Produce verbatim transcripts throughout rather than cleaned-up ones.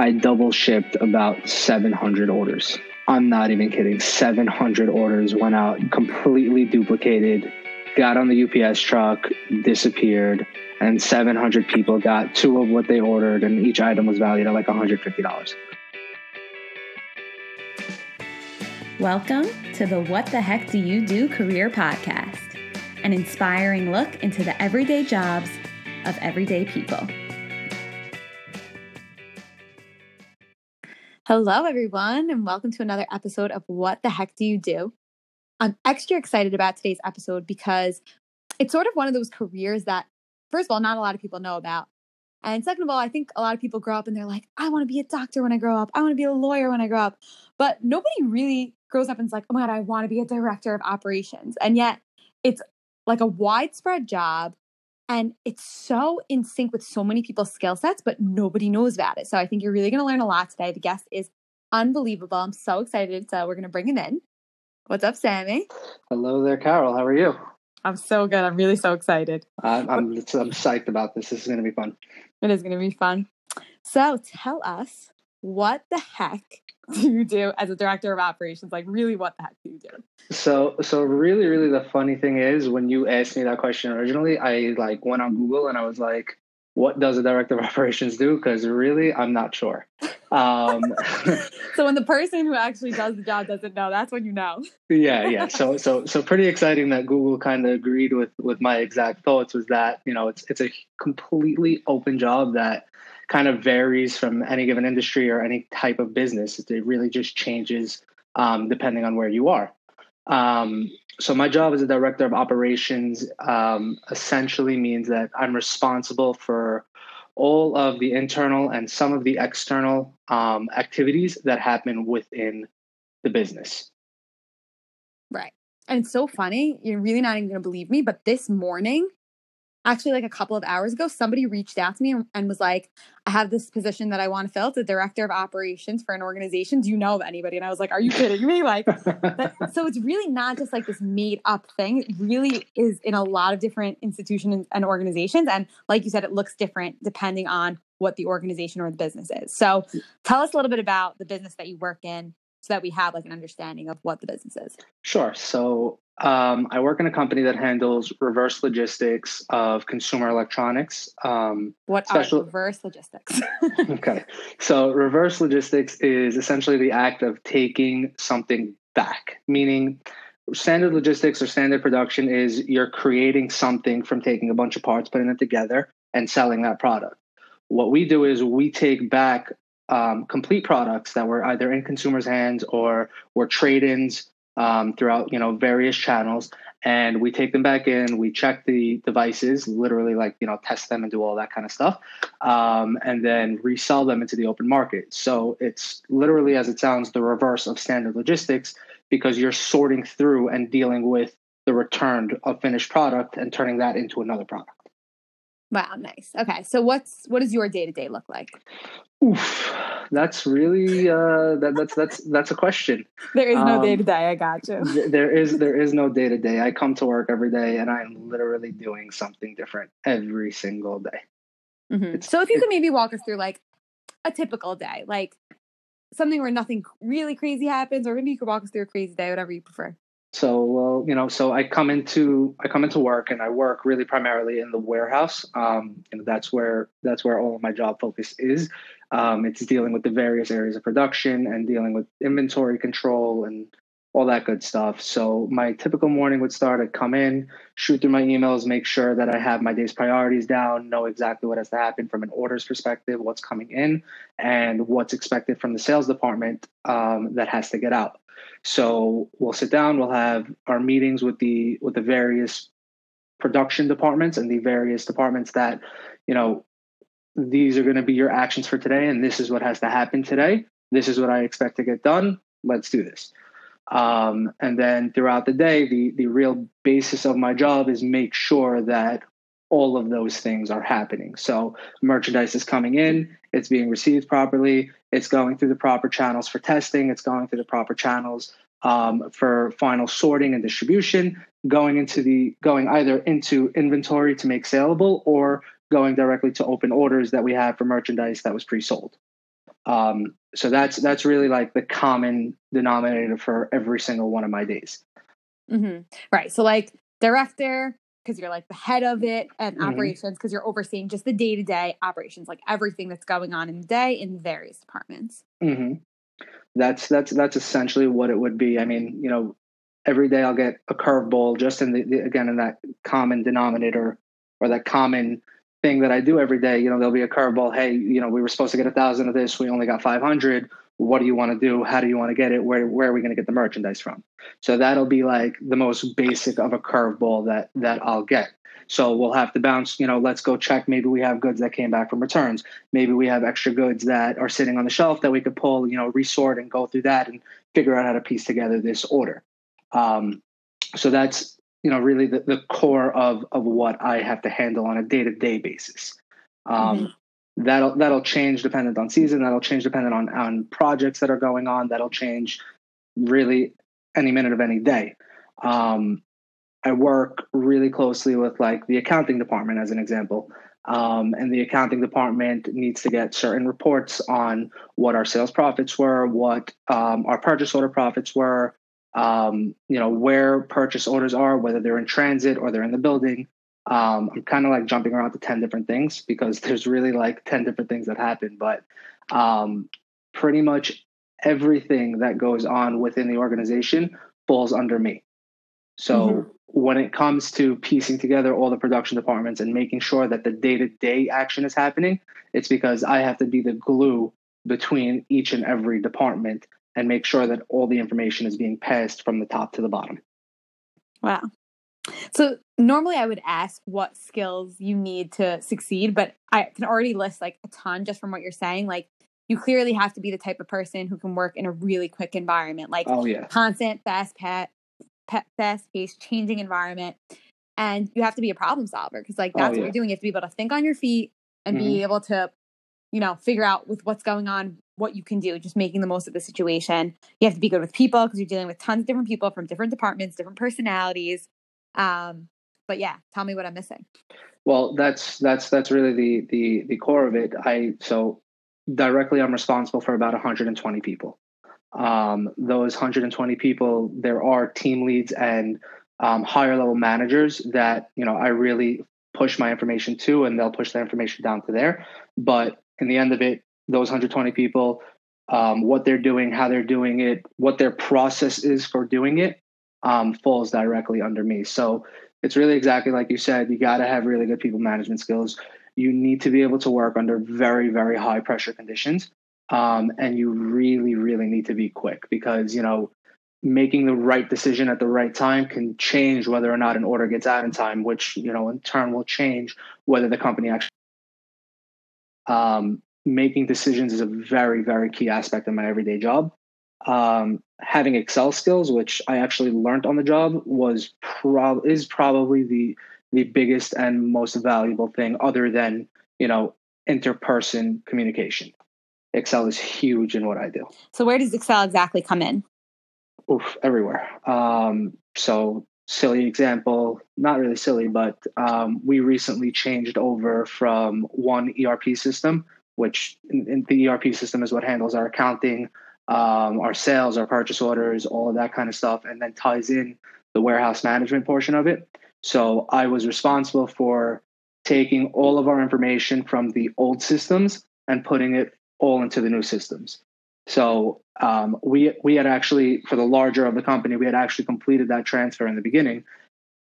I double shipped about seven hundred orders. I'm not even kidding. seven hundred orders went out, completely duplicated, got on the U P S truck, disappeared, and seven hundred people got two of what they ordered, and each item was valued at like one hundred fifty dollars. Welcome to the What the Heck Do You Do Career Podcast, an inspiring look into the everyday jobs of everyday people. Hello, everyone, and welcome to another episode of What the Heck Do You Do? I'm extra excited about today's episode because it's sort of one of those careers that, first of all, not a lot of people know about. And second of all, I think a lot of people grow up and they're like, I want to be a doctor when I grow up. I want to be a lawyer when I grow up. But nobody really grows up and is like, oh my God, I want to be a director of operations. And yet it's like a widespread job and it's so in sync with so many people's skill sets, but nobody knows about it. So I think you're really going to learn a lot today. The guest is unbelievable. I'm so excited. So we're going to bring him in. What's up, Sammy? Hello there, Carol. How are you? I'm so good. I'm really so excited. I'm, I'm, I'm psyched about this. This is going to be fun. It is going to be fun. So tell us, what the heck do you do as a director of operations? Like, really, what the heck do you do? So, so really, really the funny thing is when you asked me that question originally, I like went on Google and I was like, what does a director of operations do? Because really, I'm not sure. Um, so when the person who actually does the job doesn't know, that's when you know. yeah, yeah. So, so, so pretty exciting that Google kind of agreed with with my exact thoughts. Was that you know it's it's a completely open job that kind of varies from any given industry or any type of business. It really just changes um, depending on where you are. Um, so my job as a director of operations um, essentially means that I'm responsible for all of the internal and some of the external um, activities that happen within the business. Right. And it's so funny. You're really not even going to believe me, but this morning, actually like a couple of hours ago, somebody reached out to me and was like, I have this position that I want to fill. It's a director of operations for an organization. Do you know of anybody? And I was like, are you kidding me? Like, but, so it's really not just like this made up thing. It really is in a lot of different institutions and organizations. And like you said, it looks different depending on what the organization or the business is. So tell us a little bit about the business that you work in so that we have like an understanding of what the business is. Sure. So Um, I work in a company that handles reverse logistics of consumer electronics. Um, what special- are reverse logistics? Okay. So reverse logistics is essentially the act of taking something back, meaning standard logistics or standard production is you're creating something from taking a bunch of parts, putting them together, and selling that product. What we do is we take back um, complete products that were either in consumers' hands or were trade-ins, Um, throughout, you know, various channels, and we take them back in, we check the devices, literally like, you know, test them and do all that kind of stuff, um, and then resell them into the open market. So it's literally, as it sounds, the reverse of standard logistics because you're sorting through and dealing with the returned of finished product and turning that into another product. Wow, nice. Okay, so what's what does your day-to-day look like? Oof, that's really uh, that, that's that's that's a question. There is no um, day-to-day. I got you. Th- there is there is no day-to-day. I come to work every day, and I am literally doing something different every single day. Mm-hmm. So, if you could maybe walk us through like a typical day, like something where nothing really crazy happens, or maybe you could walk us through a crazy day, whatever you prefer. So, well, you know, so I come into, I come into work and I work really primarily in the warehouse. Um, and that's where, that's where all of my job focus is. Um, it's dealing with the various areas of production and dealing with inventory control and all that good stuff. So my typical morning would start, I'd come in, shoot through my emails, make sure that I have my day's priorities down, know exactly what has to happen from an orders perspective, what's coming in and what's expected from the sales department, um, that has to get out. So we'll sit down, we'll have our meetings with the with the various production departments and the various departments that, you know, these are going to be your actions for today. And this is what has to happen today. This is what I expect to get done. Let's do this. Um, and then throughout the day, the the real basis of my job is make sure that all of those things are happening. So merchandise is coming in, it's being received properly, it's going through the proper channels for testing, it's going through the proper channels um, for final sorting and distribution, going into the going either into inventory to make saleable or going directly to open orders that we have for merchandise that was pre-sold. Um, so that's, that's really like the common denominator for every single one of my days. Mm-hmm. Right. So like director, because you're like the head of it, and mm-hmm. operations, because you're overseeing just the day-to-day operations, like everything that's going on in the day in various departments. Mm-hmm. That's, that's, that's essentially what it would be. I mean, you know, every day I'll get a curveball just in the, the, again, in that common denominator or that common thing that I do every day. You know, there'll be a curveball. Hey, you know, we were supposed to get a thousand of this. We only got five hundred. What do you want to do? How do you want to get it? Where, where are we going to get the merchandise from? So that'll be like the most basic of a curveball that, that I'll get. So we'll have to bounce, you know, let's go check. Maybe we have goods that came back from returns. Maybe we have extra goods that are sitting on the shelf that we could pull, you know, resort and go through that and figure out how to piece together this order. Um, so that's, you know, really the, the core of, of what I have to handle on a day-to-day basis. Um, mm-hmm. That'll that'll change dependent on season. That'll change dependent on, on projects that are going on. That'll change really any minute of any day. Um, I work really closely with like the accounting department as an example. Um, and the accounting department needs to get certain reports on what our sales profits were, what um, our purchase order profits were, um, you know, where purchase orders are, whether they're in transit or they're in the building. Um, I'm kind of like jumping around to ten different things because there's really like ten different things that happen, but um, pretty much everything that goes on within the organization falls under me. So mm-hmm. when it comes to piecing together all the production departments and making sure that the day-to-day action is happening, it's because I have to be the glue between each and every department and make sure that all the information is being passed from the top to the bottom. Wow. So normally I would ask what skills you need to succeed, but I can already list like a ton just from what you're saying. Like you clearly have to be the type of person who can work in a really quick environment, like oh, yeah. constant, fast pat, pa- fast-paced, changing environment. And you have to be a problem solver because like that's oh, yeah. what you're doing. You have to be able to think on your feet and mm-hmm. be able to, you know, figure out with what's going on, what you can do, just making the most of the situation. You have to be good with people because you're dealing with tons of different people from different departments, different personalities. Um, but yeah, tell me what I'm missing. Well, that's, that's, that's really the, the, the core of it. I, so directly I'm responsible for about one hundred twenty people. Um, those one hundred twenty people, there are team leads and, um, higher level managers that, you know, I really push my information to, and they'll push their information down to there. But in the end of it, those one hundred twenty people, um, what they're doing, how they're doing it, what their process is for doing it, Um, falls directly under me. So it's really exactly like you said, you got to have really good people management skills. You need to be able to work under very, very high pressure conditions. Um, and you really, really need to be quick because, you know, making the right decision at the right time can change whether or not an order gets out in time, which, you know, in turn will change whether the company actually, um, making decisions is a very, very key aspect of my everyday job. Um, having Excel skills, which I actually learned on the job, was prob- is probably the the biggest and most valuable thing other than, you know, interperson communication. Excel is huge in what I do. So where does Excel exactly come in? Oof, everywhere. Um, so silly example, not really silly, but um, we recently changed over from one E R P system, which in, in the E R P system is what handles our accounting, Um, our sales, our purchase orders, all of that kind of stuff, and then ties in the warehouse management portion of it. So I was responsible for taking all of our information from the old systems and putting it all into the new systems. So um, we we had actually, for the larger of the company, we had actually completed that transfer in the beginning.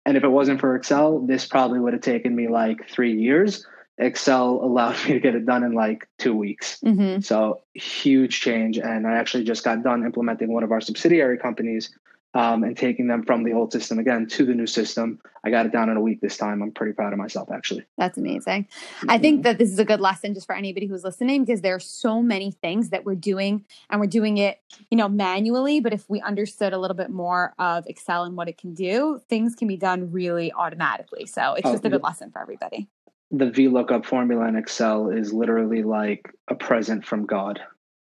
And if it wasn't for Excel, this probably would have taken me like three years. Excel allowed me to get it done in like two weeks. Mm-hmm. So huge change. And I actually just got done implementing one of our subsidiary companies um, and taking them from the old system again to the new system. I got it down in a week this time. I'm pretty proud of myself, actually. That's amazing. Mm-hmm. I think that this is a good lesson just for anybody who's listening, because there are so many things that we're doing and we're doing it, you know, manually. But if we understood a little bit more of Excel and what it can do, things can be done really automatically. So it's oh, just a good yeah. lesson for everybody. The VLOOKUP formula in Excel is literally like a present from God.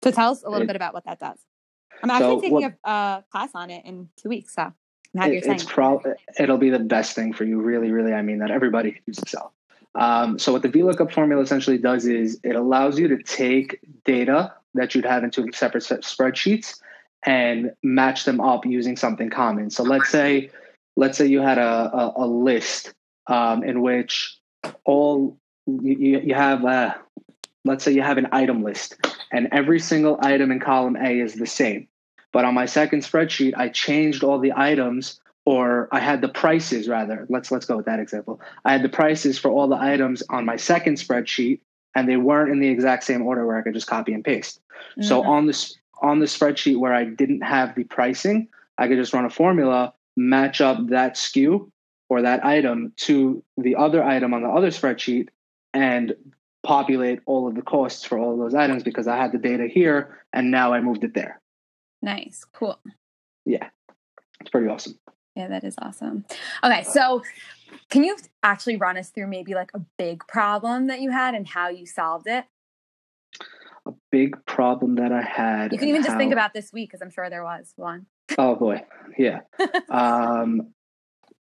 So tell us a little it, bit about what that does. I'm actually so taking what, a uh, class on it in two weeks. So I'm happy it, you're it's pro- it'll be the best thing for you. Really, really. I mean that everybody can use Excel. Um, so what the VLOOKUP formula essentially does is it allows you to take data that you'd have into separate spreadsheets and match them up using something common. So let's say, let's say you had a, a, a list um, in which all you, you have, a, let's say you have an item list and every single item in column A is the same. But on my second spreadsheet, I changed all the items, or I had the prices rather. Let's let's go with that example. I had the prices for all the items on my second spreadsheet, and they weren't in the exact same order where I could just copy and paste. Mm-hmm. So on the, on the spreadsheet where I didn't have the pricing, I could just run a formula, match up that S K U or that item to the other item on the other spreadsheet, and populate all of the costs for all of those items because I had the data here and now I moved it there. Nice. Cool. Yeah. It's pretty awesome. Yeah, that is awesome. Okay. So can you actually run us through maybe like a big problem that you had and how you solved it? A big problem that I had. You can even just how... think about this week, because I'm sure there was one. Oh boy. Yeah. um,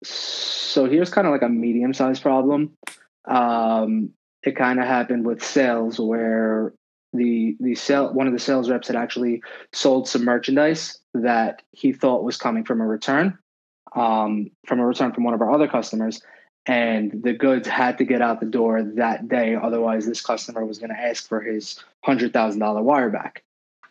so here's kind of like a medium-sized problem. Um, it kind of happened with sales where the, the sale, one of the sales reps had actually sold some merchandise that he thought was coming from a return. Um, from a return from one of our other customers, and the goods had to get out the door that day. Otherwise, this customer was going to ask for his one hundred thousand dollars wire back.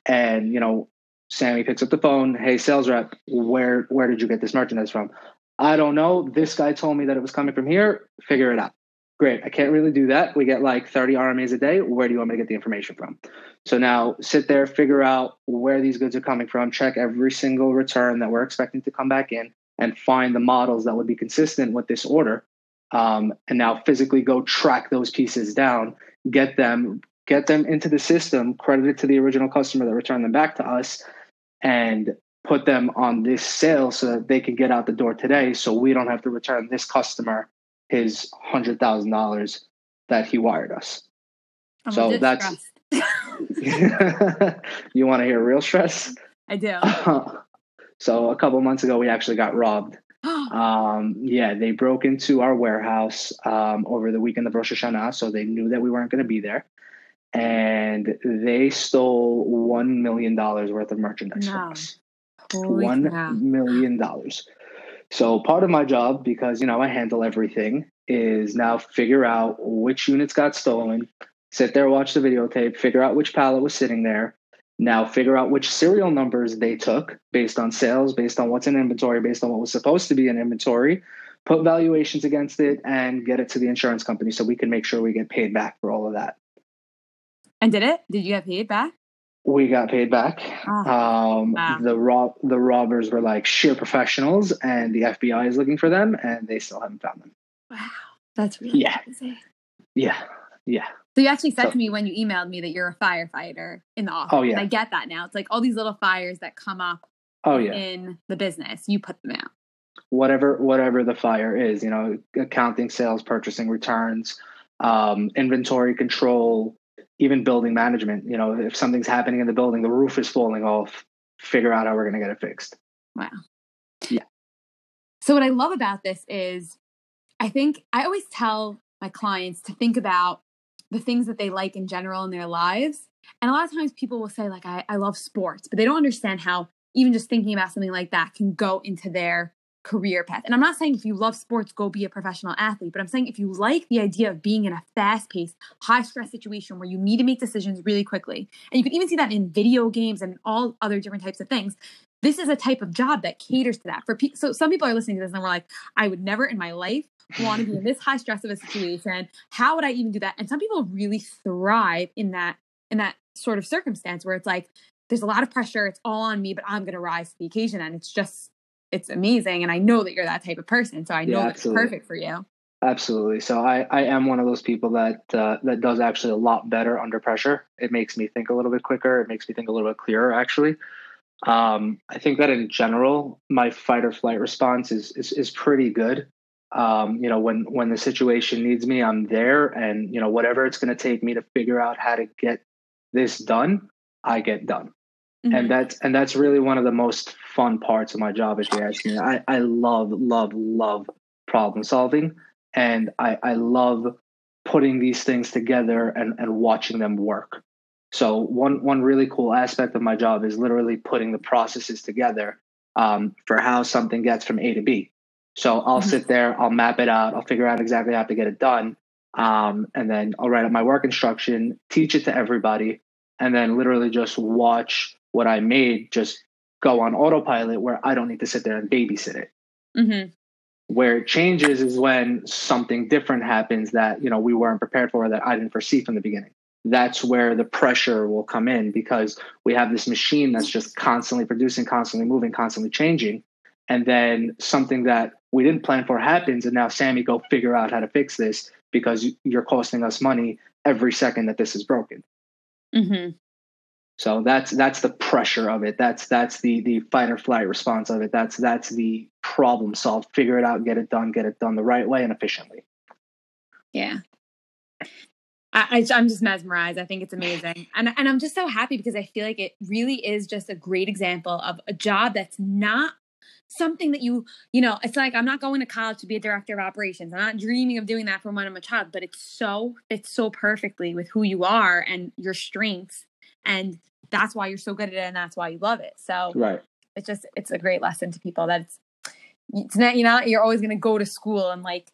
And, you know, Sammy picks up the phone. Hey, sales rep, where where did you get this merchandise from? I don't know. This guy told me that it was coming from here. Figure it out. Great. I can't really do that. We get like thirty R M As a day. Where do you want me to get the information from? So now sit there, figure out where these goods are coming from, check every single return that we're expecting to come back in, and find the models that would be consistent with this order. Um, and now physically go track those pieces down, get them, get them into the system, credit it to the original customer that returned them back to us, and put them on this sale so that they can get out the door today. So we don't have to return this customer his one hundred thousand dollars that he wired us. I'm so that's, you want to hear real stress? I do. Uh, So a couple months ago, we actually got robbed. Um, yeah, they broke into our warehouse um, over the weekend of Rosh Hashanah, so they knew that we weren't going to be there. And they stole one million dollars worth of merchandise no. from us. Holy one million dollars. So part of my job, because, you know, I handle everything, is now figure out which units got stolen, sit there, watch the videotape, figure out which pallet was sitting there. Now figure out which serial numbers they took based on sales, based on what's in inventory, based on what was supposed to be in inventory, put valuations against it, and get it to the insurance company so we can make sure we get paid back for all of that. And did it? Did you get paid back? We got paid back. Oh, um, wow. The rob- the robbers were like sheer professionals, and the F B I is looking for them, and they still haven't found them. Wow. That's really yeah. crazy. Yeah. Yeah. So you actually said so, to me when you emailed me that you're a firefighter in the office. Oh, yeah. And I get that now. It's like all these little fires that come up oh, yeah. in the business, you put them out. Whatever whatever the fire is, you know, accounting, sales, purchasing, returns, um, inventory control, even building management. You know, if something's happening in the building, the roof is falling off, figure out how we're going to get it fixed. Wow. Yeah. So what I love about this is I think I always tell my clients to think about the things that they like in general in their lives. And a lot of times people will say like, I, I love sports, but they don't understand how even just thinking about something like that can go into their career path. And I'm not saying if you love sports, go be a professional athlete, but I'm saying if you like the idea of being in a fast-paced, high-stress situation where you need to make decisions really quickly. And you can even see that in video games and all other different types of things. This is a type of job that caters to that. For pe- So some people are listening to this and we're like, I would never in my life want to be in this high stress of a situation. How would I even do that? And some people really thrive in that, in that sort of circumstance where it's like, there's a lot of pressure. It's all on me, but I'm going to rise to the occasion. And it's just, it's amazing. And I know that you're that type of person. So I know yeah, it's perfect for you. Absolutely. So I, I am one of those people that, uh, that does actually a lot better under pressure. It makes me think a little bit quicker. It makes me think a little bit clearer, actually. Um, I think that in general, my fight or flight response is, is, is pretty good. Um, you know, when, when the situation needs me, I'm there, and, you know, whatever it's going to take me to figure out how to get this done, I get done. Mm-hmm. And that's, and that's really one of the most fun parts of my job, if you ask me. I, I love, love, love problem solving. And I, I love putting these things together and, and watching them work. So one one really cool aspect of my job is literally putting the processes together um, for how something gets from A to B. So I'll mm-hmm. sit there, I'll map it out, I'll figure out exactly how to get it done. Um, and then I'll write up my work instruction, teach it to everybody, and then literally just watch what I made just go on autopilot where I don't need to sit there and babysit it. Mm-hmm. Where it changes is when something different happens that, you know, we weren't prepared for, that I didn't foresee from the beginning. That's where the pressure will come in, because we have this machine that's just constantly producing, constantly moving, constantly changing. And then something that we didn't plan for happens. And now, Sammy, go figure out how to fix this because you're costing us money every second that this is broken. Mm-hmm. So that's that's the pressure of it. That's that's the the fight or flight response of it. That's that's the problem solved. Figure it out, get it done, get it done the right way and efficiently. Yeah. I, I'm just mesmerized. I think it's amazing. And, and I'm just so happy because I feel like it really is just a great example of a job that's not something that you, you know, it's like, I'm not going to college to be a director of operations. I'm not dreaming of doing that from when I'm a child, but it's so, it's so perfectly with who you are and your strengths. And that's why you're so good at it. And that's why you love it. So right. It's just, it's a great lesson to people that it's, it's not, you know, you're always going to go to school and like,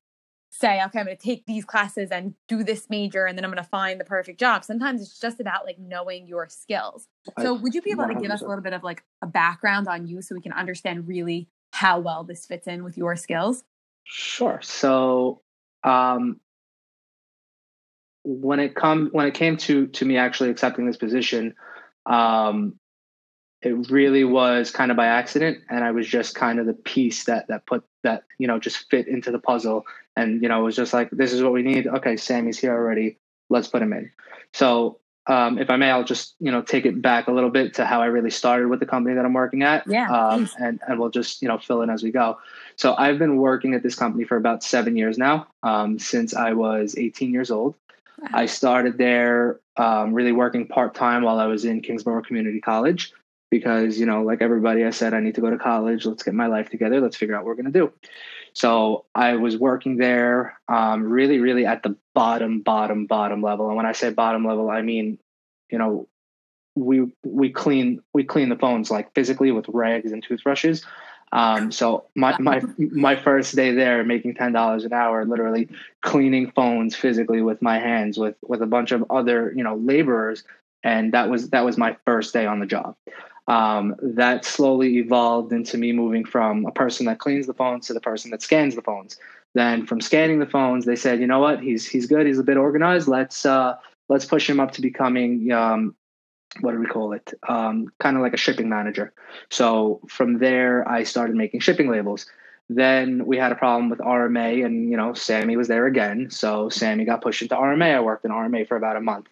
say, okay, I'm going to take these classes and do this major, and then I'm going to find the perfect job. Sometimes it's just about like knowing your skills. So would you be able to give us a little bit of like a background on you so we can understand really how well this fits in with your skills? Sure. So um, when it come, when it came to, to me actually accepting this position, um, it really was kind of by accident. And I was just kind of the piece that, that put that, you know, just fit into the puzzle. And, you know, it was just like, this is what we need. Okay, Sammy's here already. Let's put him in. So um, if I may, I'll just, you know, take it back a little bit to how I really started with the company that I'm working at. Yeah. Um, and, and we'll just, you know, fill in as we go. So I've been working at this company for about seven years now, um, since I was eighteen years old. Wow. I started there um, really working part-time while I was in Kingsborough Community College. Because, you know, like everybody, I said, I need to go to college. Let's get my life together. Let's figure out what we're going to do. So I was working there um, really, really at the bottom, bottom, bottom level. And when I say bottom level, I mean, you know, we we clean we clean the phones like physically with rags and toothbrushes. Um, so my, my my first day there making ten dollars an hour, literally cleaning phones physically with my hands with with a bunch of other, you know, laborers. And that was that was my first day on the job. Um, that slowly evolved into me moving from a person that cleans the phones to the person that scans the phones. Then from scanning the phones, they said, you know what, he's, he's good. He's a bit organized. Let's, uh, let's push him up to becoming, um, what do we call it? Um, kind of like a shipping manager. So from there, I started making shipping labels. Then we had a problem with R M A and, you know, Sammy was there again. So Sammy got pushed into R M A. I worked in R M A for about a month.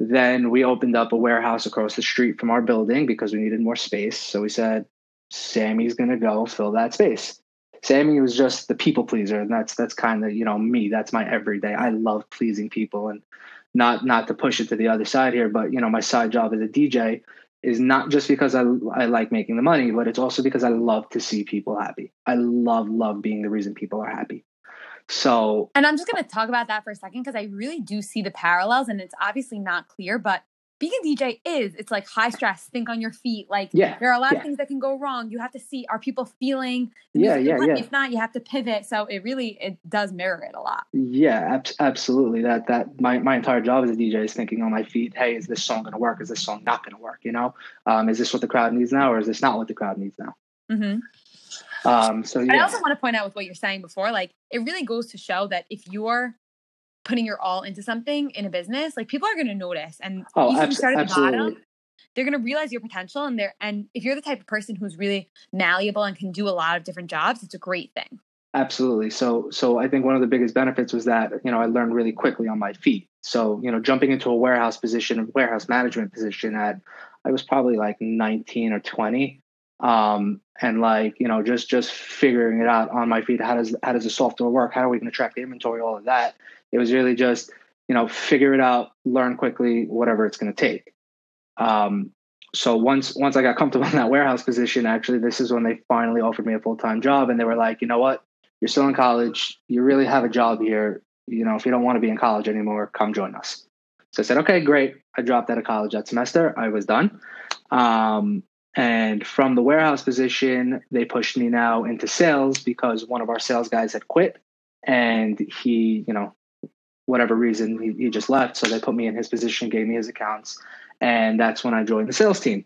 Then we opened up a warehouse across the street from our building because we needed more space. So we said, Sammy's going to go fill that space. Sammy was just the people pleaser. And that's, that's kind of, you know, me, that's my everyday. I love pleasing people, and not, not to push it to the other side here, but you know, my side job as a D J is not just because I, I like making the money, but it's also because I love to see people happy. I love, love being the reason people are happy. So, and I'm just going to talk about that for a second because I really do see the parallels, and it's obviously not clear, but being a D J is, it's like high stress, think on your feet. Like yeah, there are a lot yeah. of things that can go wrong. You have to see, are people feeling? Yeah, yeah, yeah. If not, you have to pivot. So it really, it does mirror it a lot. Yeah, ab- absolutely. That, that my, my entire job as a D J is thinking on my feet. Hey, is this song going to work? Is this song not going to work? You know, um, is this what the crowd needs now? Or is this not what the crowd needs now? Mm-hmm. Um, so yeah. I also want to point out with what you're saying before, like it really goes to show that if you're putting your all into something in a business, like people are going to notice, and oh, even ab- start at the bottom, they're going to realize your potential. And they're, and if you're the type of person who's really malleable and can do a lot of different jobs, it's a great thing. Absolutely. So, so I think one of the biggest benefits was that, you know, I learned really quickly on my feet. So, you know, jumping into a warehouse position, a warehouse management position at, I was probably like nineteen or twenty. Um, and like, you know, just, just figuring it out on my feet. How does, how does the software work? How are we going to track the inventory? All of that. It was really just, you know, figure it out, learn quickly, whatever it's going to take. Um, so once, once I got comfortable in that warehouse position, actually, this is when they finally offered me a full-time job, and they were like, you know what, you're still in college. You really have a job here. You know, if you don't want to be in college anymore, come join us. So I said, okay, great. I dropped out of college that semester. I was done. Um, and from the warehouse position, they pushed me now into sales because one of our sales guys had quit and he, you know, whatever reason, he, he just left. So they put me in his position, gave me his accounts. And that's when I joined the sales team.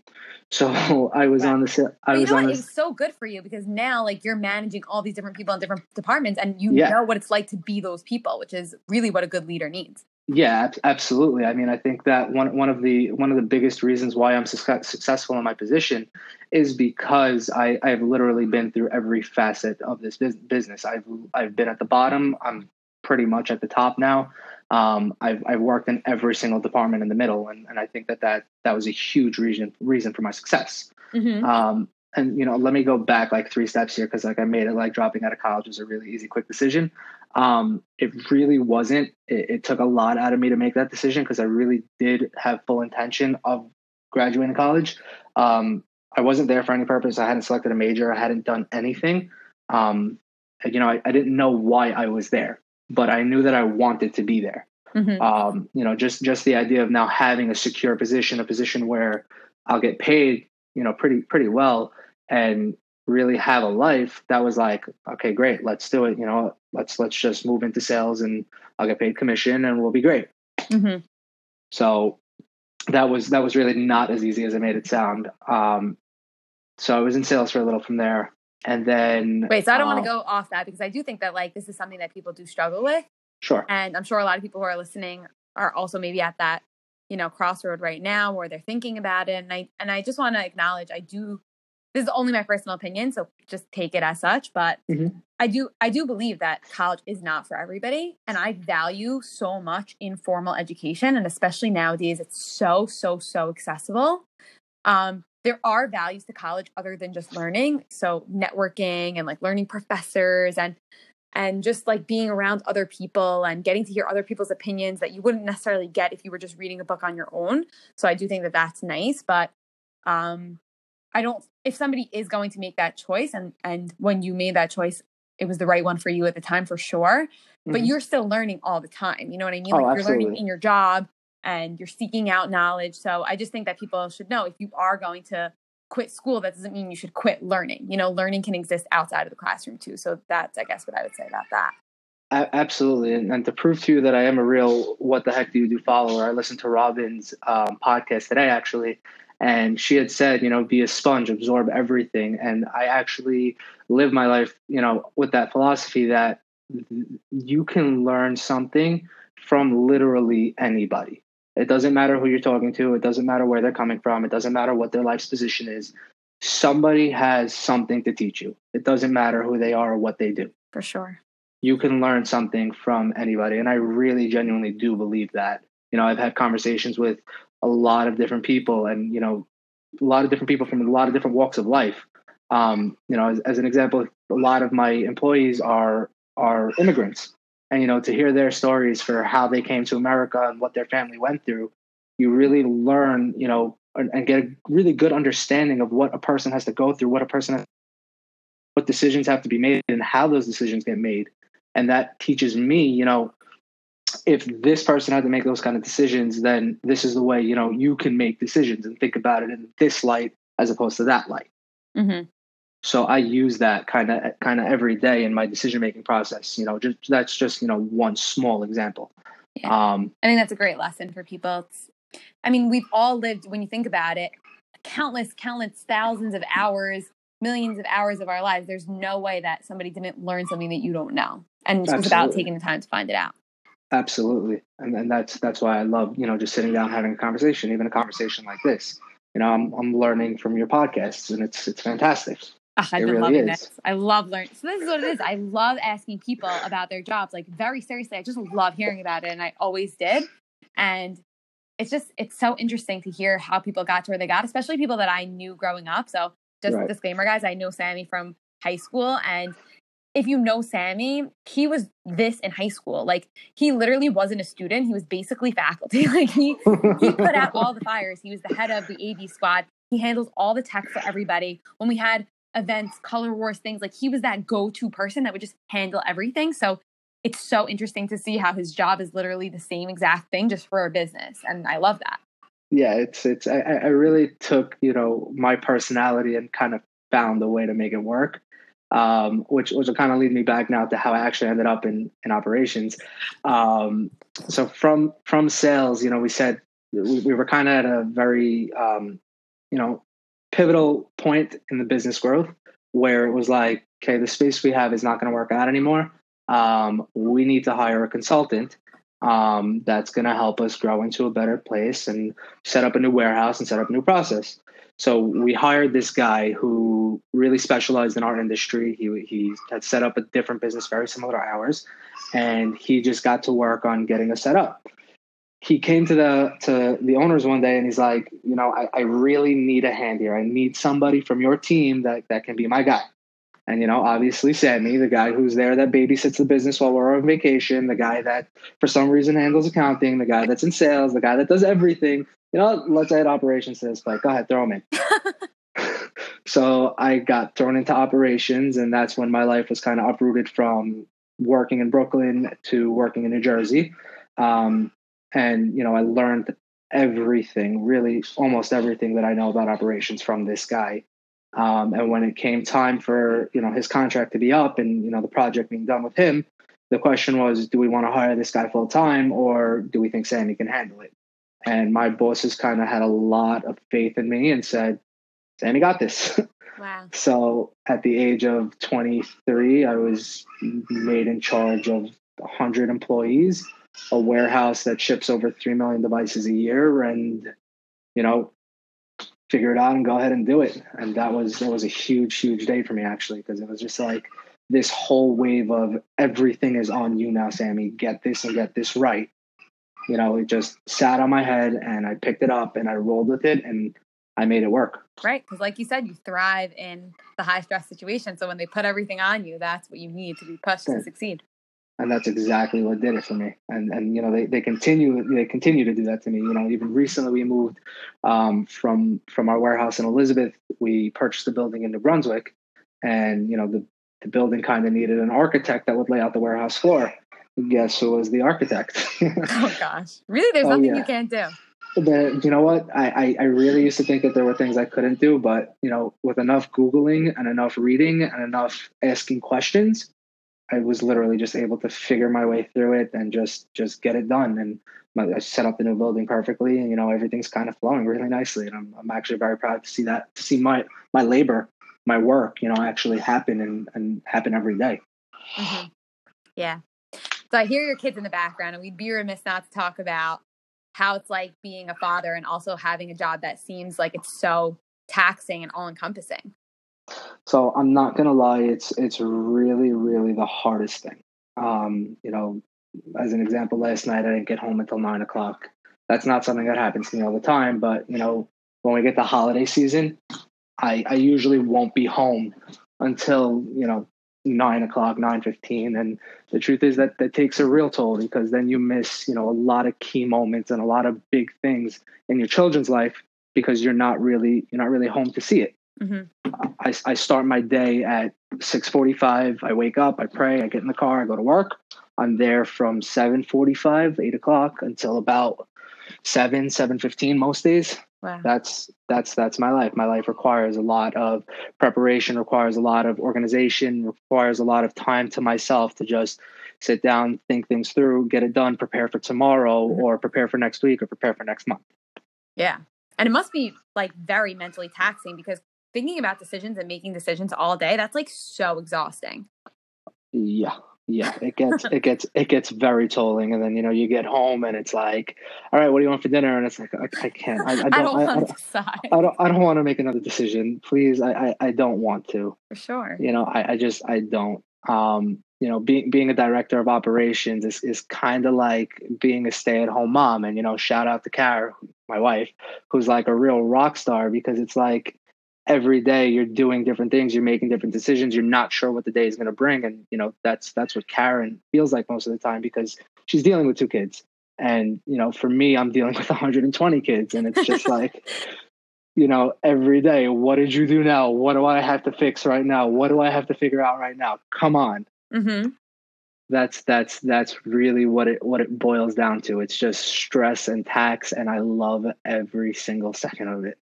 So I was wow. on the, I but was you know on what? The, it's so good for you because now like you're managing all these different people in different departments and you yeah. know what it's like to be those people, which is really what a good leader needs. Yeah, absolutely. I mean, I think that one, one of the, one of the biggest reasons why I'm su- successful in my position is because I, I've literally been through every facet of this business. I've, I've been at the bottom. I'm pretty much at the top now. Um, I've, I've worked in every single department in the middle. And, and I think that, that that was a huge reason reason for my success. Mm-hmm. Um, and, you know, let me go back like three steps here because like I made it like dropping out of college was a really easy, quick decision. Um, it really wasn't. It, it took a lot out of me to make that decision because I really did have full intention of graduating college. Um, I wasn't there for any purpose. I hadn't selected a major. I hadn't done anything. Um, you know, I, I didn't know why I was there. But I knew that I wanted to be there. Mm-hmm. Um, you know, just, just the idea of now having a secure position, a position where I'll get paid, you know, pretty, pretty well and really have a life that was like, okay, great, let's do it. You know, let's, let's just move into sales and I'll get paid commission and we'll be great. Mm-hmm. So that was, that was really not as easy as I made it sound. Um, so I was in sales for a little from there. And then wait, so I don't uh, want to go off that because I do think that like this is something that people do struggle with. Sure. And I'm sure a lot of people who are listening are also maybe at that, you know, crossroad right now where they're thinking about it. And I and I just want to acknowledge I do this is only my personal opinion, so just take it as such. But mm-hmm. I do I do believe that college is not for everybody. And I value so much informal education. And especially nowadays, it's so, so, so accessible. Um There are values to college other than just learning. So networking and like learning professors and and just like being around other people and getting to hear other people's opinions that you wouldn't necessarily get if you were just reading a book on your own. So I do think that that's nice. But um, I don't if somebody is going to make that choice and, and when you made that choice, it was the right one for you at the time for sure. Mm-hmm. But you're still learning all the time. You know what I mean? Like oh, you're learning in your job. And you're seeking out knowledge. So I just think that people should know if you are going to quit school, that doesn't mean you should quit learning. You know, learning can exist outside of the classroom too. So that's, I guess, what I would say about that. Absolutely. And, and to prove to you that I am a real what the heck do you do follower, I listened to Robin's um, podcast today, actually. And she had said, you know, be a sponge, absorb everything. And I actually live my life, you know, with that philosophy that you can learn something from literally anybody. It doesn't matter who you're talking to. It doesn't matter where they're coming from. It doesn't matter what their life's position is. Somebody has something to teach you. It doesn't matter who they are or what they do. For sure. You can learn something from anybody. And I really genuinely do believe that. You know, I've had conversations with a lot of different people and, you know, a lot of different people from a lot of different walks of life. Um, you know, as, as an example, a lot of my employees are are immigrants. And, you know, to hear their stories for how they came to America and what their family went through, you really learn, you know, and, and get a really good understanding of what a person has to go through, what a person has, what decisions have to be made and how those decisions get made. And that teaches me, you know, if this person had to make those kind of decisions, then this is the way, you know, you can make decisions and think about it in this light as opposed to that light. Mm-hmm. So I use that kind of kind of every day in my decision-making process. You know, just, that's just, you know, one small example. Yeah. Um, I think that's a great lesson for people. It's, I mean, we've all lived, when you think about it, countless, countless thousands of hours, millions of hours of our lives. There's no way that somebody didn't learn something that you don't know. And it's about taking the time to find it out. Absolutely. And, and that's that's why I love, you know, just sitting down, having a conversation, even a conversation like this. You know, I'm I'm learning from your podcasts and it's it's fantastic. Oh, I've it been really loving is. This. I love learning. So this is what it is. I love asking people about their jobs. Like very seriously, I just love hearing about it. And I always did. And it's just, it's so interesting to hear how people got to where they got, especially people that I knew growing up. So just right. Disclaimer, guys, I know Sammy from high school. And if you know Sammy, he was this in high school. Like he literally wasn't a student. He was basically faculty. Like he, he put out all the fires. He was the head of the A V squad. He handled all the tech for everybody. When we had events, color wars, things like he was that go-to person that would just handle everything. So it's so interesting to see how his job is literally the same exact thing just for a business. And I love that. Yeah, it's, it's, I, I really took, you know, my personality and kind of found a way to make it work, um, which, which will kind of lead me back now to how I actually ended up in, in operations. Um, so from, from sales, you know, we said we, we were kind of at a very, um, you know, pivotal point in the business growth where it was like, okay, the space we have is not going to work out anymore. Um, we need to hire a consultant. Um, that's going to help us grow into a better place and set up a new warehouse and set up a new process. So we hired this guy who really specialized in our industry. He he had set up a different business very similar to ours, and he just got to work on getting us set up. He came to the to the owners one day and he's like, you know, I, I really need a hand here. I need somebody from your team that, that can be my guy. And, you know, obviously Sammy, the guy who's there that babysits the business while we're on vacation, the guy that for some reason handles accounting, the guy that's in sales, the guy that does everything, you know, let's add operations to this plate. Go ahead, throw him in. So I got thrown into operations, and that's when my life was kind of uprooted from working in Brooklyn to working in New Jersey. Um, and, you know, I learned everything, really almost everything that I know about operations from this guy. Um, and when it came time for, you know, his contract to be up and, you know, the project being done with him, the question was, do we want to hire this guy full time or do we think Sammy can handle it? And my bosses kind of had a lot of faith in me and said, Sammy got this. Wow. So at the age of twenty-three, I was made in charge of one hundred employees, a warehouse that ships over three million devices a year. And, you know, figure it out and go ahead and do it. And that was, that was a huge, huge day for me, actually, because it was just like this whole wave of everything is on you now, Sammy, get this and get this right. You know, it just sat on my head and I picked it up and I rolled with it and I made it work. Right. Because like you said, you thrive in the high stress situation. So when they put everything on you, that's what you need to be pushed yeah. to succeed. And that's exactly what did it for me. And, and you know, they, they continue they continue to do that to me. You know, even recently we moved um, from from our warehouse in Elizabeth. We purchased a building in New Brunswick. And, you know, the, the building kind of needed an architect that would lay out the warehouse floor. Guess who was the architect? Oh, gosh. Really? There's oh, nothing yeah. you can't do. But, you know what? I, I, I really used to think that there were things I couldn't do. But, you know, with enough Googling and enough reading and enough asking questions, I was literally just able to figure my way through it and just, just get it done. And my, I set up the new building perfectly, and you know everything's kind of flowing really nicely. And I'm I'm actually very proud to see that, to see my my labor, my work, you know, actually happen and, and happen every day. Mm-hmm. Yeah. So I hear your kids in the background, and we'd be remiss not to talk about how it's like being a father and also having a job that seems like it's so taxing and all encompassing. So I'm not going to lie, it's it's really, really the hardest thing. Um, you know, as an example, last night I didn't get home until nine o'clock. That's not something that happens to me all the time. But, you know, when we get to holiday season, I, I usually won't be home until, you know, nine o'clock, nine fifteen. And the truth is that that takes a real toll, because then you miss, you know, a lot of key moments and a lot of big things in your children's life because you're not really you're not really home to see it. Mm-hmm. I, I start my day at six forty-five. I wake up, I pray, I get in the car, I go to work. I'm there from seven forty-five, eight o'clock until about seven, seven fifteen most days. Wow. That's that's that's my life. My life requires a lot of preparation, requires a lot of organization, requires a lot of time to myself to just sit down, think things through, get it done, prepare for tomorrow mm-hmm. or prepare for next week or prepare for next month. Yeah. And it must be like very mentally taxing, because thinking about decisions and making decisions all day, that's like so exhausting. Yeah. Yeah. It gets, it gets, it gets very tolling. And then, you know, you get home and it's like, all right, what do you want for dinner? And it's like, I, I can't, I, I don't, I don't, I, want I, to decide. I don't, I don't want to make another decision. Please. I, I, I don't want to. For sure. You know, I, I just, I don't, um, you know, being, being a director of operations is, is kind of like being a stay at home mom. And, you know, shout out to Kara, my wife, who's like a real rock star, because it's like, every day you're doing different things, you're making different decisions, you're not sure what the day is going to bring. And, you know, that's that's what Karen feels like most of the time, because she's dealing with two kids. And, you know, for me, I'm dealing with one hundred twenty kids. And it's just like, you know, every day, what did you do now? What do I have to fix right now? What do I have to figure out right now? Come on. Mm-hmm. That's that's that's really what it what it boils down to. It's just stress and tax, and I love every single second of it.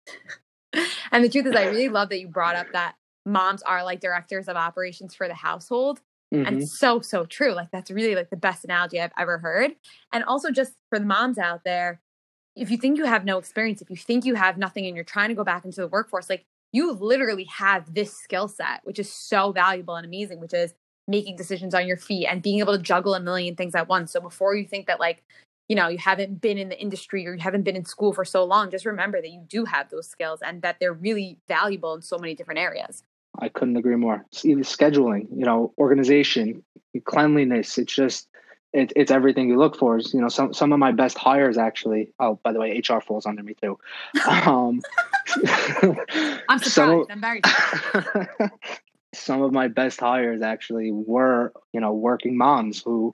And the truth is, I really love that you brought up that moms are like directors of operations for the household. Mm-hmm. And so, so true. Like that's really like the best analogy I've ever heard. And also just for the moms out there, if you think you have no experience, if you think you have nothing and you're trying to go back into the workforce, like you literally have this skill set, which is so valuable and amazing, which is making decisions on your feet and being able to juggle a million things at once. So before you think that like, you know, you haven't been in the industry or you haven't been in school for so long, just remember that you do have those skills and that they're really valuable in so many different areas. I couldn't agree more. It's either scheduling, you know, organization, cleanliness. It's just, it, it's everything you look for. It's, you know, some, some of my best hires actually, oh, by the way, H R falls under me too. Um, I'm surprised. So, I'm very surprised. Some of my best hires actually were, you know, working moms who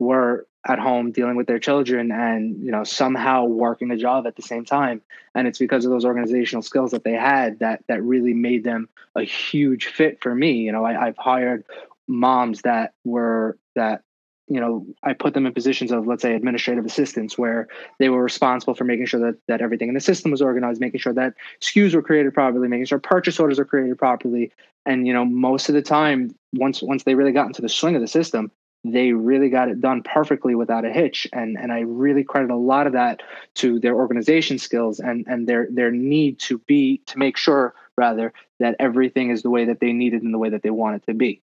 were at home dealing with their children and, you know, somehow working a job at the same time. And it's because of those organizational skills that they had that that really made them a huge fit for me. You know, I, I've hired moms that were that, you know, I put them in positions of, let's say, administrative assistants, where they were responsible for making sure that, that everything in the system was organized, making sure that S K Us were created properly, making sure purchase orders are created properly. And, you know, most of the time, once once they really got into the swing of the system, they really got it done perfectly without a hitch. And and I really credit a lot of that to their organization skills and, and their their need to be to make sure, rather, that everything is the way that they need it and the way that they want it to be.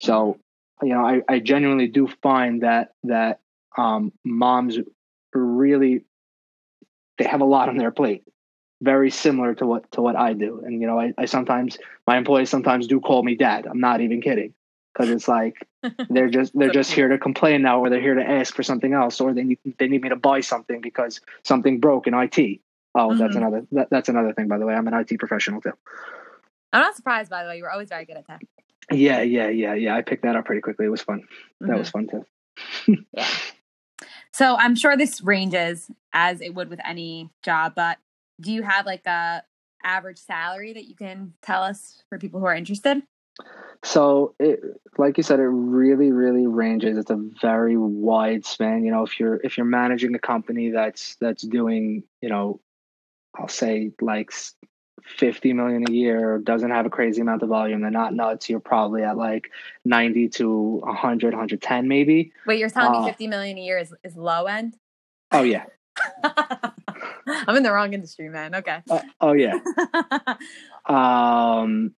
So, you know, I, I genuinely do find that that um, moms really, they have a lot on their plate, very similar to what to what I do. And, you know, I, I sometimes, my employees sometimes do call me dad. I'm not even kidding, because it's like they're just they're just here to complain now, or they're here to ask for something else, or they need, they need me to buy something because something broke in I T. Oh, mm-hmm. that's another that, that's another thing, by the way. I'm an I T professional, too. I'm not surprised, by the way. You were always very good at that. Yeah, yeah, yeah, yeah. I picked that up pretty quickly. It was fun. That mm-hmm. was fun too. Yeah. So I'm sure this ranges as it would with any job, but do you have like a average salary that you can tell us for people who are interested? So it, like you said, it really, really ranges. It's a very wide span. You know, if you're, if you're managing a company that's, that's doing, you know, I'll say like fifty million a year, doesn't have a crazy amount of volume, they're not nuts, you're probably at like ninety to one hundred, one ten maybe. Wait, you're telling uh, me fifty million a year is, is low end? Oh yeah. I'm in the wrong industry, man. Okay. Uh, oh yeah. um,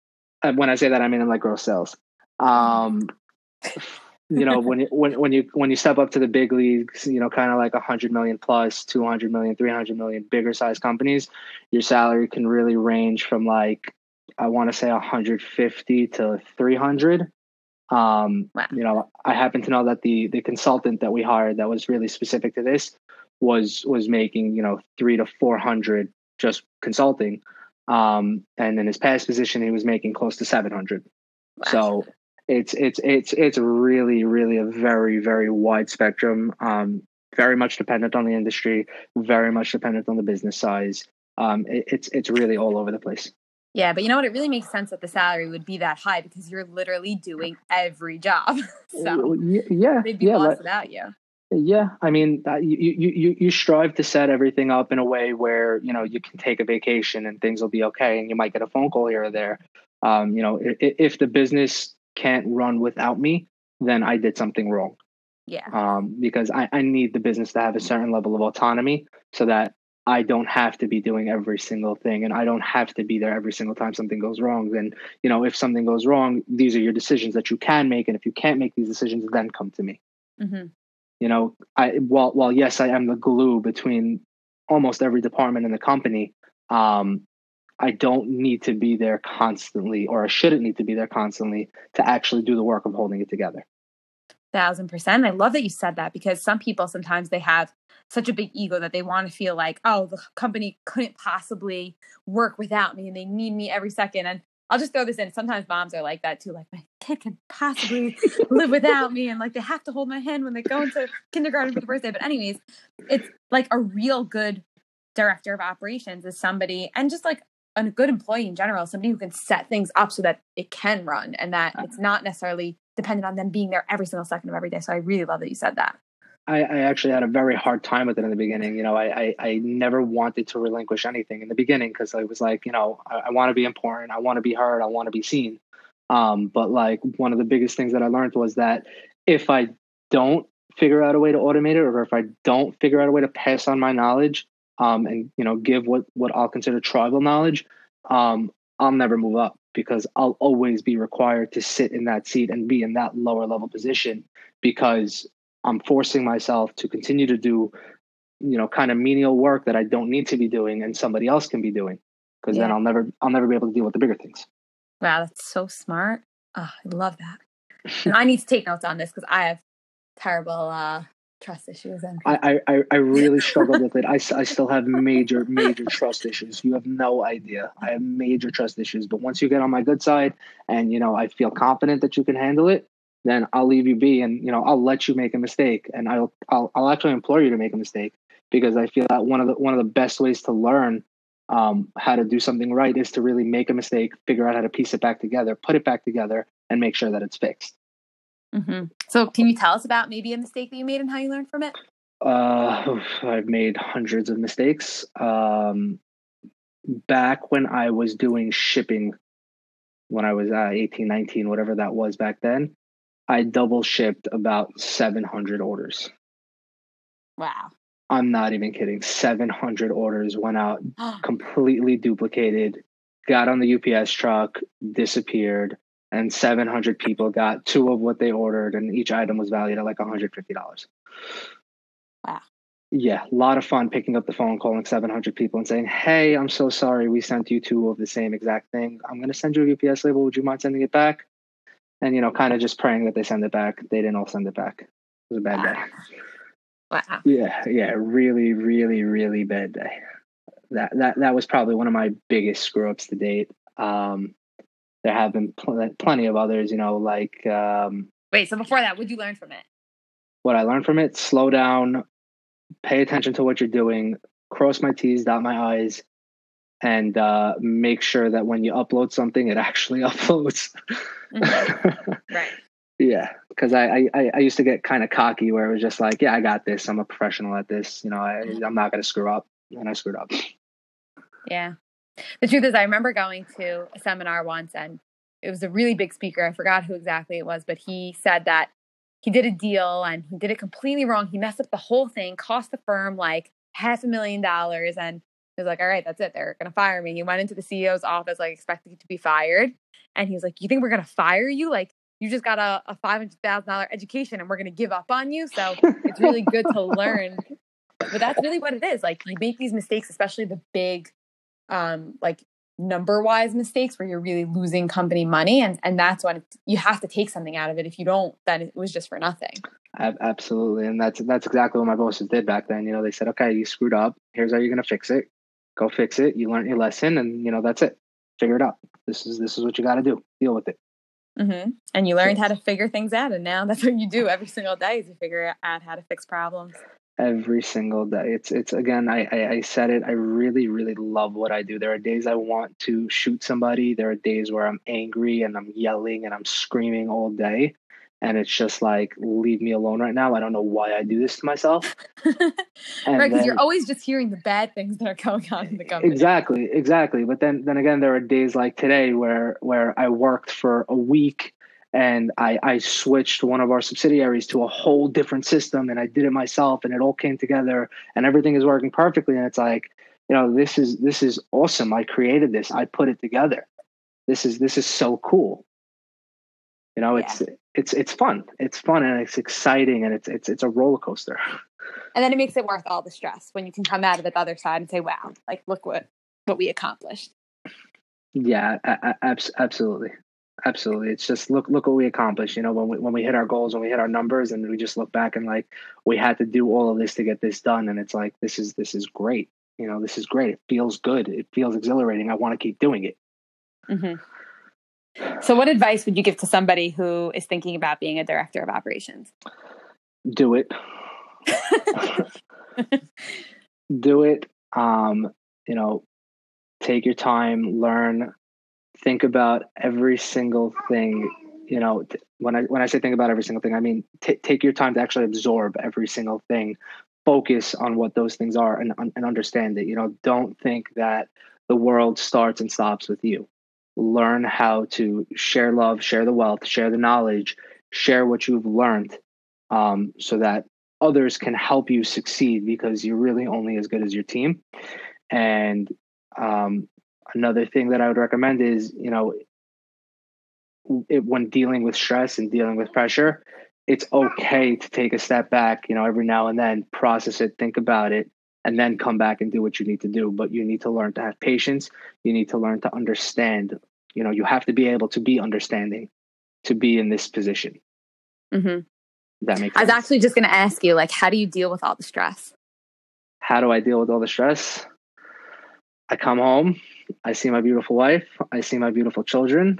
when I say that, I mean, I'm like gross sales. Um, you know, when you, when, when you, when you step up to the big leagues, you know, kind of like a hundred million plus, two hundred million, three hundred million, bigger size companies, your salary can really range from like, I want to say one fifty to three hundred. Um, wow. You know, I happen to know that the, the consultant that we hired that was really specific to this was, was making, you know, three to four hundred just consulting. Um, and in his past position, he was making close to seven hundred. Wow. So It's it's it's it's really, really a very, very wide spectrum, um, very much dependent on the industry, very much dependent on the business size. Um, it, it's it's really all over the place. Yeah, but you know what? It really makes sense that the salary would be that high because you're literally doing every job. So yeah, they'd be yeah, lost like, without you. Yeah, I mean, that, you you you strive to set everything up in a way where, you know, you can take a vacation and things will be okay, and you might get a phone call here or there. Um, you know, if, if the business can't run without me, then I did something wrong. Yeah. Um, because I, I need the business to have a certain level of autonomy so that I don't have to be doing every single thing and I don't have to be there every single time something goes wrong. And, you know, if something goes wrong, these are your decisions that you can make. And if you can't make these decisions, then come to me. Mm-hmm. You know, I, while, while yes, I am the glue between almost every department in the company, um, I don't need to be there constantly, or I shouldn't need to be there constantly to actually do the work of holding it together. Thousand percent. I love that you said that, because some people, sometimes they have such a big ego that they want to feel like, oh, the company couldn't possibly work without me and they need me every second. And I'll just throw this in. Sometimes moms are like that too. Like, my kid can possibly live without me. And like, they have to hold my hand when they go into kindergarten for the first day. But anyways, it's like a real good director of operations is somebody, and just like a good employee in general, somebody who can set things up so that it can run and that uh-huh. it's not necessarily dependent on them being there every single second of every day. So I really love that you said that. I, I actually had a very hard time with it in the beginning. You know, I, I, I never wanted to relinquish anything in the beginning because I was like, you know, I, I want to be important. I want to be heard. I want to be seen. Um, but like one of the biggest things that I learned was that if I don't figure out a way to automate it, or if I don't figure out a way to pass on my knowledge um, and, you know, give what, what I'll consider tribal knowledge, um, I'll never move up, because I'll always be required to sit in that seat and be in that lower level position because I'm forcing myself to continue to do, you know, kind of menial work that I don't need to be doing and somebody else can be doing, because yeah. then I'll never, I'll never be able to deal with the bigger things. Wow. That's so smart. Oh, I love that. And I need to take notes on this because I have terrible uh, trust issues. And I, I, I really struggled with it. I, I still have major, major trust issues. You have no idea. I have major trust issues, but once you get on my good side and, you know, I feel confident that you can handle it, then I'll leave you be, and you know I'll let you make a mistake, and I'll I'll, I'll actually implore you to make a mistake, because I feel that one of the one of the best ways to learn um, how to do something right is to really make a mistake, figure out how to piece it back together, put it back together, and make sure that it's fixed. Mm-hmm. So, can you tell us about maybe a mistake that you made and how you learned from it? Uh, I've made hundreds of mistakes. Um, back when I was doing shipping, when I was uh, eighteen, nineteen, whatever that was back then, I double shipped about seven hundred orders. Wow. I'm not even kidding. seven hundred orders went out, completely duplicated, got on the U P S truck, disappeared, and seven hundred people got two of what they ordered, and each item was valued at like one hundred fifty dollars. Wow. Yeah, a lot of fun picking up the phone, calling seven hundred people and saying, hey, I'm so sorry, we sent you two of the same exact thing. I'm going to send you a U P S label. Would you mind sending it back? And, you know, kind of just praying that they send it back. They didn't all send it back. It was a bad wow. day. Wow. Yeah, yeah, really, really, really bad day. That that that was probably one of my biggest screw-ups to date. Um, there have been pl- plenty of others, you know, like... Um, Wait, so before that, what did you learn from it? What I learned from it? Slow down, pay attention to what you're doing, cross my T's, dot my I's, and uh, make sure that when you upload something, it actually uploads. Mm-hmm. Right. Yeah, because I, I, I used to get kind of cocky where it was just like, yeah, I got this. I'm a professional at this. You know, I, I'm not going to screw up. And I screwed up. Yeah. The truth is, I remember going to a seminar once, and it was a really big speaker. I forgot who exactly it was, but he said that he did a deal and he did it completely wrong. He messed up the whole thing, cost the firm like half a million dollars. And he was like, all right, that's it. They're going to fire me. He went into the C E O's office, like expecting to be fired. And he was like, you think we're going to fire you? Like, you just got a, a five hundred thousand dollars education and we're going to give up on you. So it's really good to learn. But that's really what it is. Like, you make these mistakes, especially the big, um, like number wise mistakes where you're really losing company money. And, and that's when you have to take something out of it. If you don't, then it was just for nothing. Absolutely. And that's, that's exactly what my bosses did back then. You know, they said, okay, you screwed up. Here's how you're going to fix it. Go fix it. You learned your lesson, and you know that's it. Figure it out. This is this is what you got to do. Deal with it. Mm-hmm. And you learned how to figure things out, and now that's what you do every single day is you figure out how to fix problems. Every single day. It's it's again. I, I I said it. I really really love what I do. There are days I want to shoot somebody. There are days where I'm angry and I'm yelling and I'm screaming all day, and it's just like, leave me alone right now. I don't know why I do this to myself. Right, because you're always just hearing the bad things that are going on in the company. Exactly, exactly. But then then again, there are days like today where where I worked for a week and I, I switched one of our subsidiaries to a whole different system, and I did it myself, and it all came together and everything is working perfectly. And it's like, you know, this is this is awesome. I created this. I put it together. This is this is so cool. You know, it's yeah. it's it's fun. It's fun and it's exciting and it's it's it's a roller coaster. And then it makes it worth all the stress when you can come out of the other side and say, "Wow, like look what what we accomplished." Yeah, I, I, absolutely, absolutely. It's just look look what we accomplished. You know, when we when we hit our goals, when we hit our numbers, and we just look back and like we had to do all of this to get this done, and it's like this is this is great. You know, this is great. It feels good. It feels exhilarating. I want to keep doing it. Mm-hmm. So what advice would you give to somebody who is thinking about being a director of operations? Do it. Do it. Um, you know, Take your time, learn, think about every single thing. You know, t- when I when I say think about every single thing, I mean t- take your time to actually absorb every single thing. Focus on what those things are and, and understand it. You know, don't think that the world starts and stops with you. Learn how to share love, share the wealth, share the knowledge, share what you've learned, um, so that others can help you succeed, because you're really only as good as your team. And um, another thing that I would recommend is, you know, it, when dealing with stress and dealing with pressure, it's okay to take a step back, you know, every now and then, process it, think about it, and then come back and do what you need to do. But you need to learn to have patience. You need to learn to understand. You know, you have to be able to be understanding to be in this position. Mm-hmm. That makes sense. I was actually just going to ask you, like, how do you deal with all the stress? How do I deal with all the stress? I come home, I see my beautiful wife, I see my beautiful children.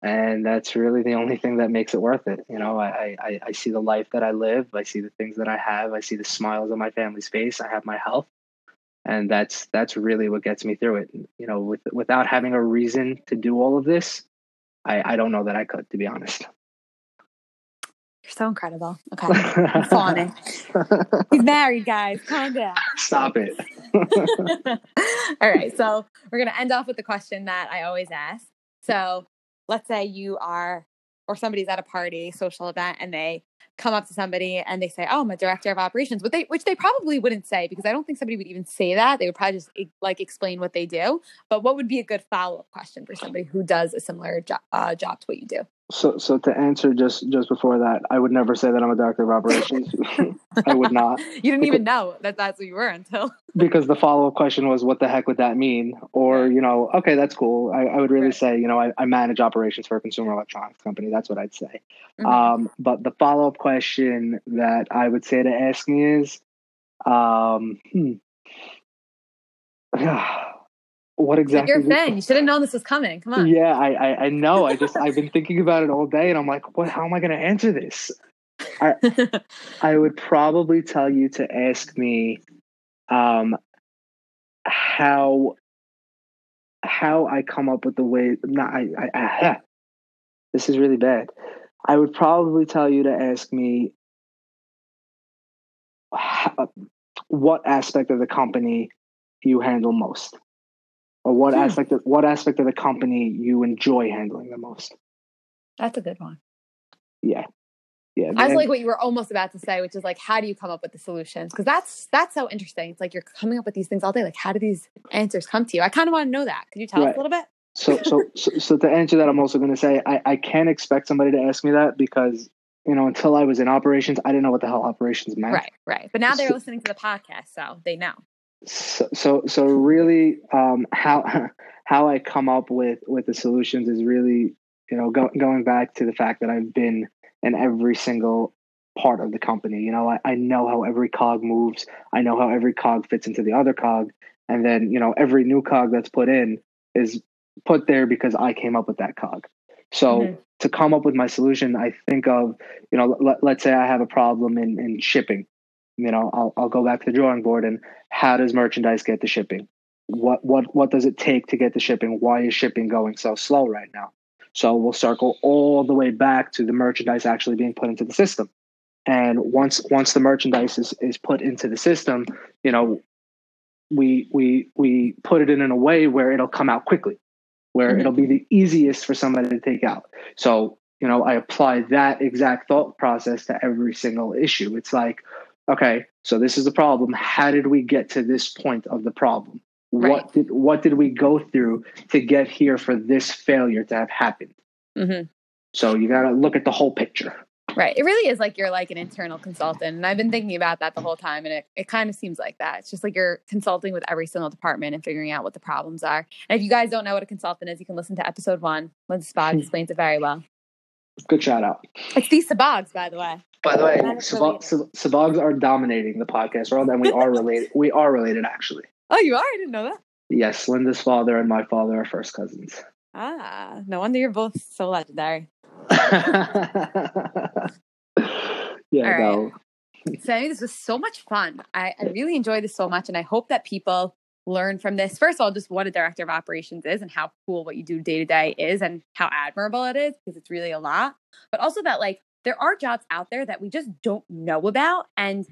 And that's really the only thing that makes it worth it. You know, I, I, I see the life that I live. I see the things that I have. I see the smiles on my family's face. I have my health. And that's that's really what gets me through it. You know, with, without having a reason to do all of this, I, I don't know that I could, to be honest. You're so incredible. Okay. I'm falling in. He's married, guys. Calm down. Stop it. All right. So we're going to end off with the question that I always ask. So, let's say you are, or somebody's at a party, social event, and they come up to somebody and they say, oh, I'm a director of operations, which they, which they probably wouldn't say, because I don't think somebody would even say that. They would probably just like explain what they do. But what would be a good follow-up question for somebody who does a similar jo- uh, job to what you do? So so to answer just, just before that, I would never say that I'm a director of operations. I would not. You didn't because, even know that that's what you were until. Because the follow-up question was, what the heck would that mean? Or, you know, okay, that's cool. I, I would really right. say, you know, I, I manage operations for a consumer electronics company. That's what I'd say. Mm-hmm. Um, but the follow-up question that I would say to ask me is, um, hmm, what exactly? You're Ben. You should have known this was coming. Come on. Yeah, I, I, I know. I just, I've been thinking about it all day, and I'm like, what? How am I going to answer this? I, I would probably tell you to ask me, um, how, how I come up with the way. Not, I, I, I, this is really bad. I would probably tell you to ask me how, what aspect of the company you handle most. Or what hmm. aspect of what aspect of the company you enjoy handling the most? That's a good one. Yeah, yeah. I was like what you were almost about to say, which is like, how do you come up with the solutions? Because that's that's so interesting. It's like you're coming up with these things all day. Like, how do these answers come to you? I kind of want to know that. Could you tell right. us a little bit? So, so, so, so to answer that, I'm also going to say I, I can't expect somebody to ask me that, because you know, until I was in operations, I didn't know what the hell operations meant. Right, right. But now they're so, listening to the podcast, so they know. So, so, so really, um, how, how I come up with, with the solutions is really, you know, go, going back to the fact that I've been in every single part of the company. You know, I, I know how every cog moves. I know how every cog fits into the other cog. And then, you know, every new cog that's put in is put there because I came up with that cog. So mm-hmm. to come up with my solution, I think of, you know, let, let's say I have a problem in, in shipping. You know, I'll I'll go back to the drawing board and how does merchandise get to shipping? What what what does it take to get to shipping? Why is shipping going so slow right now? So we'll circle all the way back to the merchandise actually being put into the system. And once once the merchandise is, is put into the system, you know, we we we put it in, in a way where it'll come out quickly, where mm-hmm. it'll be the easiest for somebody to take out. So, you know, I apply that exact thought process to every single issue. It's like, okay, so this is the problem. How did we get to this point of the problem? Right. What did what did we go through to get here for this failure to have happened? Mm-hmm. So you got to look at the whole picture. Right. It really is like you're like an internal consultant. And I've been thinking about that the whole time. And it, it kind of seems like that. It's just like you're consulting with every single department and figuring out what the problems are. And if you guys don't know what a consultant is, you can listen to episode one. Lindsay Spock explains it very well. Good shout out. It's these Sabogs, by the way. By the way, Sabogs are dominating the podcast world, and we are related. We are related, actually. Oh, you are? I didn't know that. Yes, Linda's father and my father are first cousins. Ah, no wonder you're both so legendary. Yeah, no. Right. So I mean, this was so much fun. I, I really enjoyed this so much, and I hope that people learn from this. First of all, just what a director of operations is and how cool what you do day to day is and how admirable it is, because it's really a lot. But also that like there are jobs out there that we just don't know about. And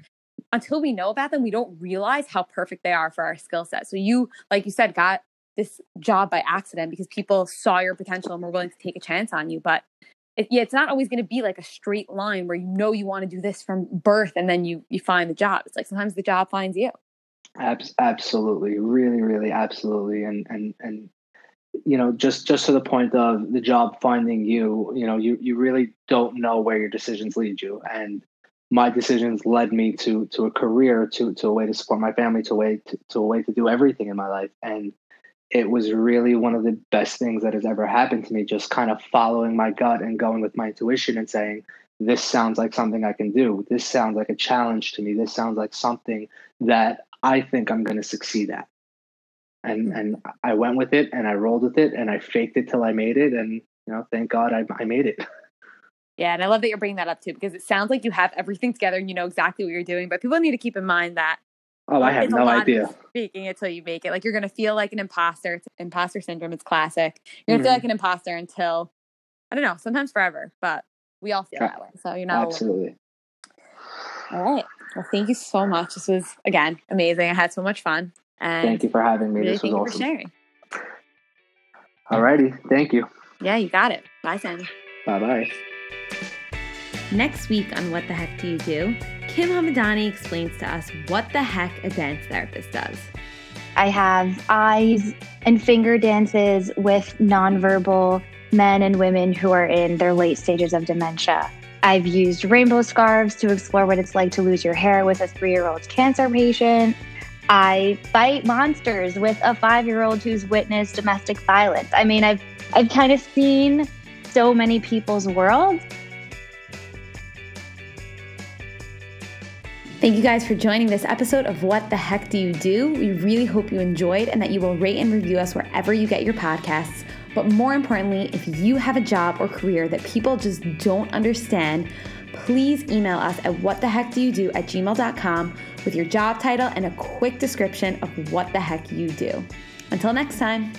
until we know about them, we don't realize how perfect they are for our skill set. So you, like you said, got this job by accident because people saw your potential and were willing to take a chance on you. But it, yeah, it's not always going to be like a straight line where you know you want to do this from birth and then you you find the job. It's like sometimes the job finds you. Absolutely. Really, really, absolutely. And, and, and, you know, just, just to the point of the job finding you, you know, you, you really don't know where your decisions lead you. And my decisions led me to, to a career, to, to a way to support my family, to a way to, to a way to do everything in my life. And it was really one of the best things that has ever happened to me, just kind of following my gut and going with my intuition and saying, this sounds like something I can do. This sounds like a challenge to me. This sounds like something that I think I'm going to succeed at. And and I went with it and I rolled with it and I faked it till I made it. And, you know, thank God I, I made it. Yeah. And I love that you're bringing that up too, because it sounds like you have everything together and you know exactly what you're doing, but people need to keep in mind that. Oh, I have no idea. Faking it till you make it. Like you're going to feel like an imposter. It's imposter syndrome. It's classic. You're going to mm-hmm. feel like an imposter until, I don't know, sometimes forever, but we all feel that way. So you're not. Absolutely. All right. Well, thank you so much. This was, again, amazing. I had so much fun. And thank you for having me. Really this was awesome. Thank you for sharing. All righty. Thank you. Yeah, you got it. Bye, Sandy. Bye-bye. Next week on What the Heck Do You Do, Kim Hamadani explains to us what the heck a dance therapist does. I have eyes and finger dances with nonverbal men and women who are in their late stages of dementia. I've used rainbow scarves to explore what it's like to lose your hair with a three-year-old cancer patient. I fight monsters with a five-year-old who's witnessed domestic violence. I mean, I've I've kind of seen so many people's worlds. Thank you guys for joining this episode of What the Heck Do You Do? We really hope you enjoyed and that you will rate and review us wherever you get your podcasts. But more importantly, if you have a job or career that people just don't understand, please email us at whattheheckdoyoudo at gmail dot com with your job title and a quick description of what the heck you do. Until next time.